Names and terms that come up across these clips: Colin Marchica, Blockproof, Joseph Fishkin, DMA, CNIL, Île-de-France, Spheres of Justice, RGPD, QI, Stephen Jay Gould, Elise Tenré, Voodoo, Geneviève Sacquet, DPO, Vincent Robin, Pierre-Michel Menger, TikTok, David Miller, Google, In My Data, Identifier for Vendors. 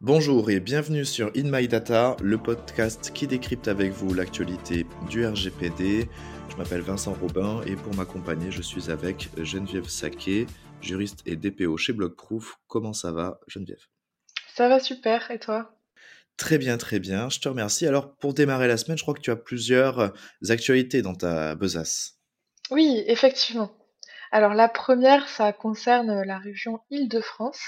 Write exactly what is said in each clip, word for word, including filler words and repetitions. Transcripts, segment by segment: Bonjour et bienvenue sur In My Data, le podcast qui décrypte avec vous l'actualité du R G P D. Je m'appelle Vincent Robin et pour m'accompagner, je suis avec Geneviève Sacquet, juriste et D P O chez Blockproof. Comment ça va, Geneviève ? Ça va super, et toi ? Très bien, très bien, je te remercie. Alors, pour démarrer la semaine, je crois que tu as plusieurs actualités dans ta besace. Oui, effectivement. Alors, la première, ça concerne la région Île-de-France,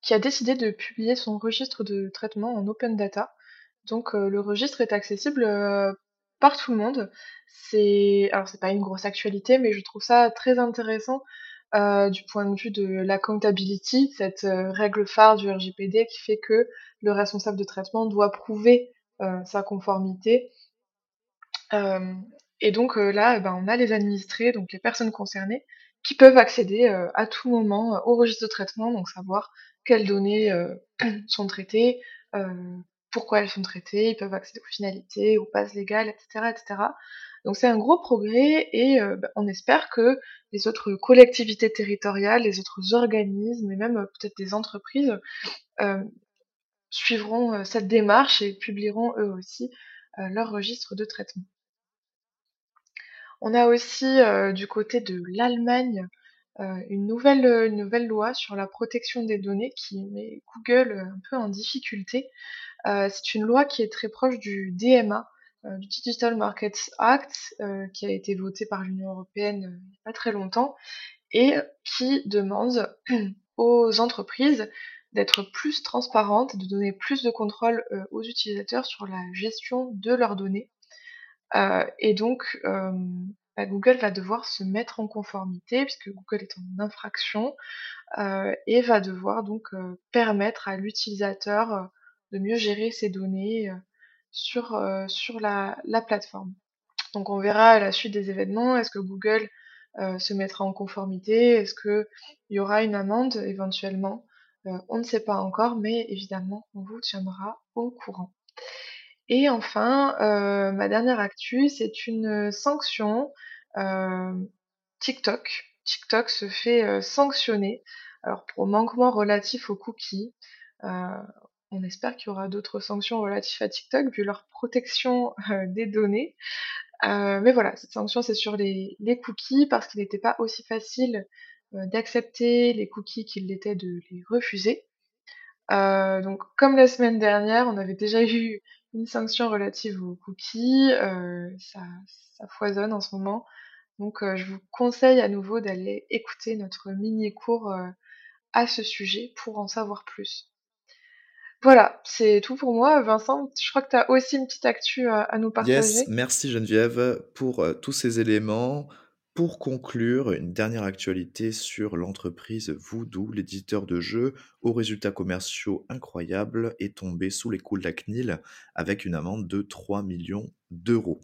qui a décidé de publier son registre de traitement en open data. Donc euh, le registre est accessible euh, par tout le monde. C'est alors c'est pas une grosse actualité, mais je trouve ça très intéressant euh, du point de vue de l'accountability, cette euh, règle phare du R G P D qui fait que le responsable de traitement doit prouver euh, sa conformité. Euh, et donc euh, là, eh ben, on a les administrés, donc les personnes concernées, qui peuvent accéder euh, à tout moment euh, au registre de traitement, donc savoir quelles données euh, sont traitées, euh, pourquoi elles sont traitées, ils peuvent accéder aux finalités, aux bases légales, et cetera, et cetera. Donc c'est un gros progrès et euh, bah, on espère que les autres collectivités territoriales, les autres organismes et même euh, peut-être des entreprises euh, suivront euh, cette démarche et publieront eux aussi euh, leur registre de traitement. On a aussi euh, du côté de l'Allemagne, Euh, une nouvelle, une nouvelle loi sur la protection des données qui met Google un peu en difficulté. Euh, c'est une loi qui est très proche du D M A, euh, du Digital Markets Act, euh, qui a été votée par l'Union européenne euh, il n'y a pas très longtemps, et qui demande aux entreprises d'être plus transparentes, de donner plus de contrôle euh, aux utilisateurs sur la gestion de leurs données. Euh, et donc... Euh, Bah, Google va devoir se mettre en conformité puisque Google est en infraction euh, et va devoir donc euh, permettre à l'utilisateur euh, de mieux gérer ses données euh, sur, euh, sur la, la plateforme. Donc on verra à la suite des événements, est-ce que Google euh, se mettra en conformité, est-ce qu'il y aura une amende éventuellement, euh, on ne sait pas encore, mais évidemment on vous tiendra au courant. Et enfin, euh, ma dernière actu, c'est une sanction euh, TikTok. TikTok se fait euh, sanctionner alors pour manquement relatif aux cookies. Euh, on espère qu'il y aura d'autres sanctions relatives à TikTok vu leur protection euh, des données. Euh, mais voilà, cette sanction, c'est sur les, les cookies parce qu'il n'était pas aussi facile euh, d'accepter les cookies qu'il l'était de les refuser. Euh, donc, comme la semaine dernière, on avait déjà eu une sanction relative aux cookies, euh, ça, ça foisonne en ce moment. Donc euh, je vous conseille à nouveau d'aller écouter notre mini-cours euh, à ce sujet pour en savoir plus. Voilà, c'est tout pour moi. Vincent, je crois que tu as aussi une petite actu à, à nous partager. Yes, merci Geneviève pour euh, tous ces éléments. Pour conclure, une dernière actualité sur l'entreprise Voodoo, l'éditeur de jeux aux résultats commerciaux incroyables, est tombé sous les coups de la C N I L avec une amende de trois millions d'euros.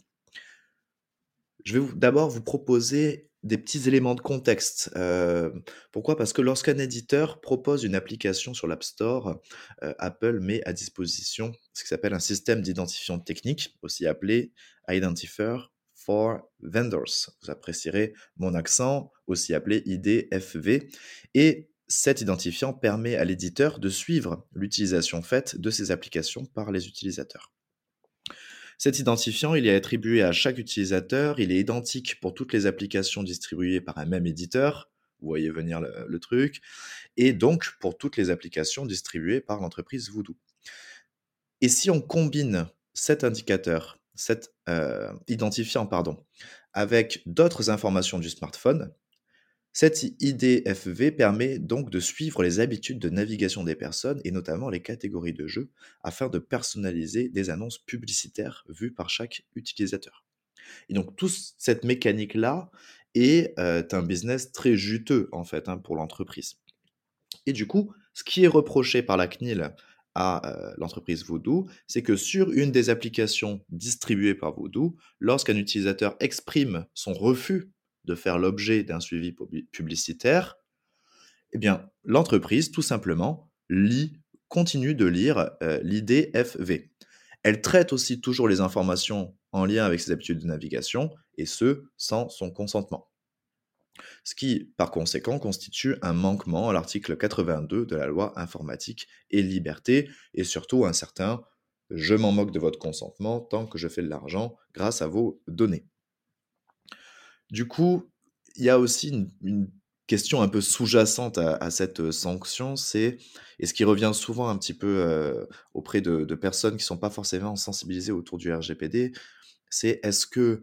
Je vais vous, d'abord vous proposer des petits éléments de contexte. Euh, pourquoi ? Parce que lorsqu'un éditeur propose une application sur l'App Store, euh, Apple met à disposition ce qui s'appelle un système d'identifiant technique, aussi appelé Identifier for Vendors. Vous apprécierez mon accent, aussi appelé I D F V. Et cet identifiant permet à l'éditeur de suivre l'utilisation faite de ces applications par les utilisateurs. Cet identifiant, il est attribué à chaque utilisateur, il est identique pour toutes les applications distribuées par un même éditeur, vous voyez venir le, le truc, et donc pour toutes les applications distribuées par l'entreprise Voodoo. Et si on combine cet indicateur Cet euh, identifiant, pardon, avec d'autres informations du smartphone, cet I D F V permet donc de suivre les habitudes de navigation des personnes et notamment les catégories de jeux afin de personnaliser des annonces publicitaires vues par chaque utilisateur. Et donc, toute cette mécanique-là est euh, un business très juteux en fait hein, pour l'entreprise. Et du coup, ce qui est reproché par la C N I L à euh, l'entreprise Voodoo, c'est que sur une des applications distribuées par Voodoo, lorsqu'un utilisateur exprime son refus de faire l'objet d'un suivi pub- publicitaire, eh bien, l'entreprise, tout simplement, lit, continue de lire euh, l'I D F V. Elle traite aussi toujours les informations en lien avec ses habitudes de navigation, et ce, sans son consentement. ce qui, par conséquent, constitue un manquement à l'article quatre-vingt-deux de la loi informatique et liberté, et surtout un certain « je m'en moque de votre consentement tant que je fais de l'argent grâce à vos données ». Du coup, il y a aussi une, une question un peu sous-jacente à, à cette sanction, c'est, et ce qui revient souvent un petit peu euh, auprès de, de personnes qui ne sont pas forcément sensibilisées autour du R G P D, c'est est-ce que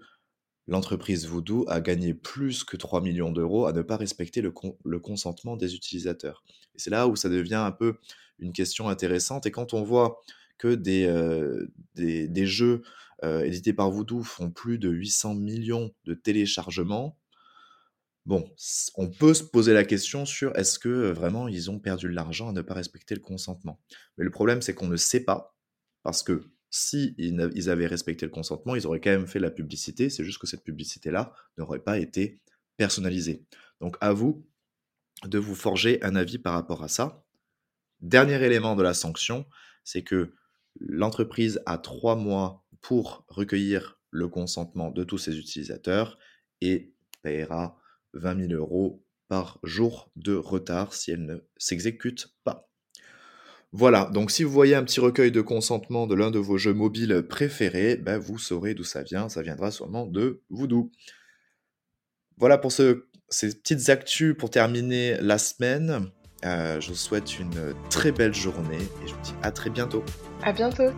l'entreprise Voodoo a gagné plus que trois millions d'euros à ne pas respecter le, con- le consentement des utilisateurs. Et c'est là où ça devient un peu une question intéressante. Et quand on voit que des, euh, des, des jeux euh, édités par Voodoo font plus de huit cents millions de téléchargements, bon, on peut se poser la question sur est-ce que euh, vraiment ils ont perdu de l'argent à ne pas respecter le consentement. Mais le problème, c'est qu'on ne sait pas, parce que si ils avaient respecté le consentement, ils auraient quand même fait la publicité, c'est juste que cette publicité-là n'aurait pas été personnalisée. Donc à vous de vous forger un avis par rapport à ça. Dernier élément de la sanction, c'est que l'entreprise a trois mois pour recueillir le consentement de tous ses utilisateurs et paiera vingt mille euros par jour de retard si elle ne s'exécute pas. Voilà, donc si vous voyez un petit recueil de consentement de l'un de vos jeux mobiles préférés, ben vous saurez d'où ça vient, ça viendra sûrement de Voodoo. Voilà pour ce, ces petites actus pour terminer la semaine. Euh, je vous souhaite une très belle journée et je vous dis à très bientôt. À bientôt.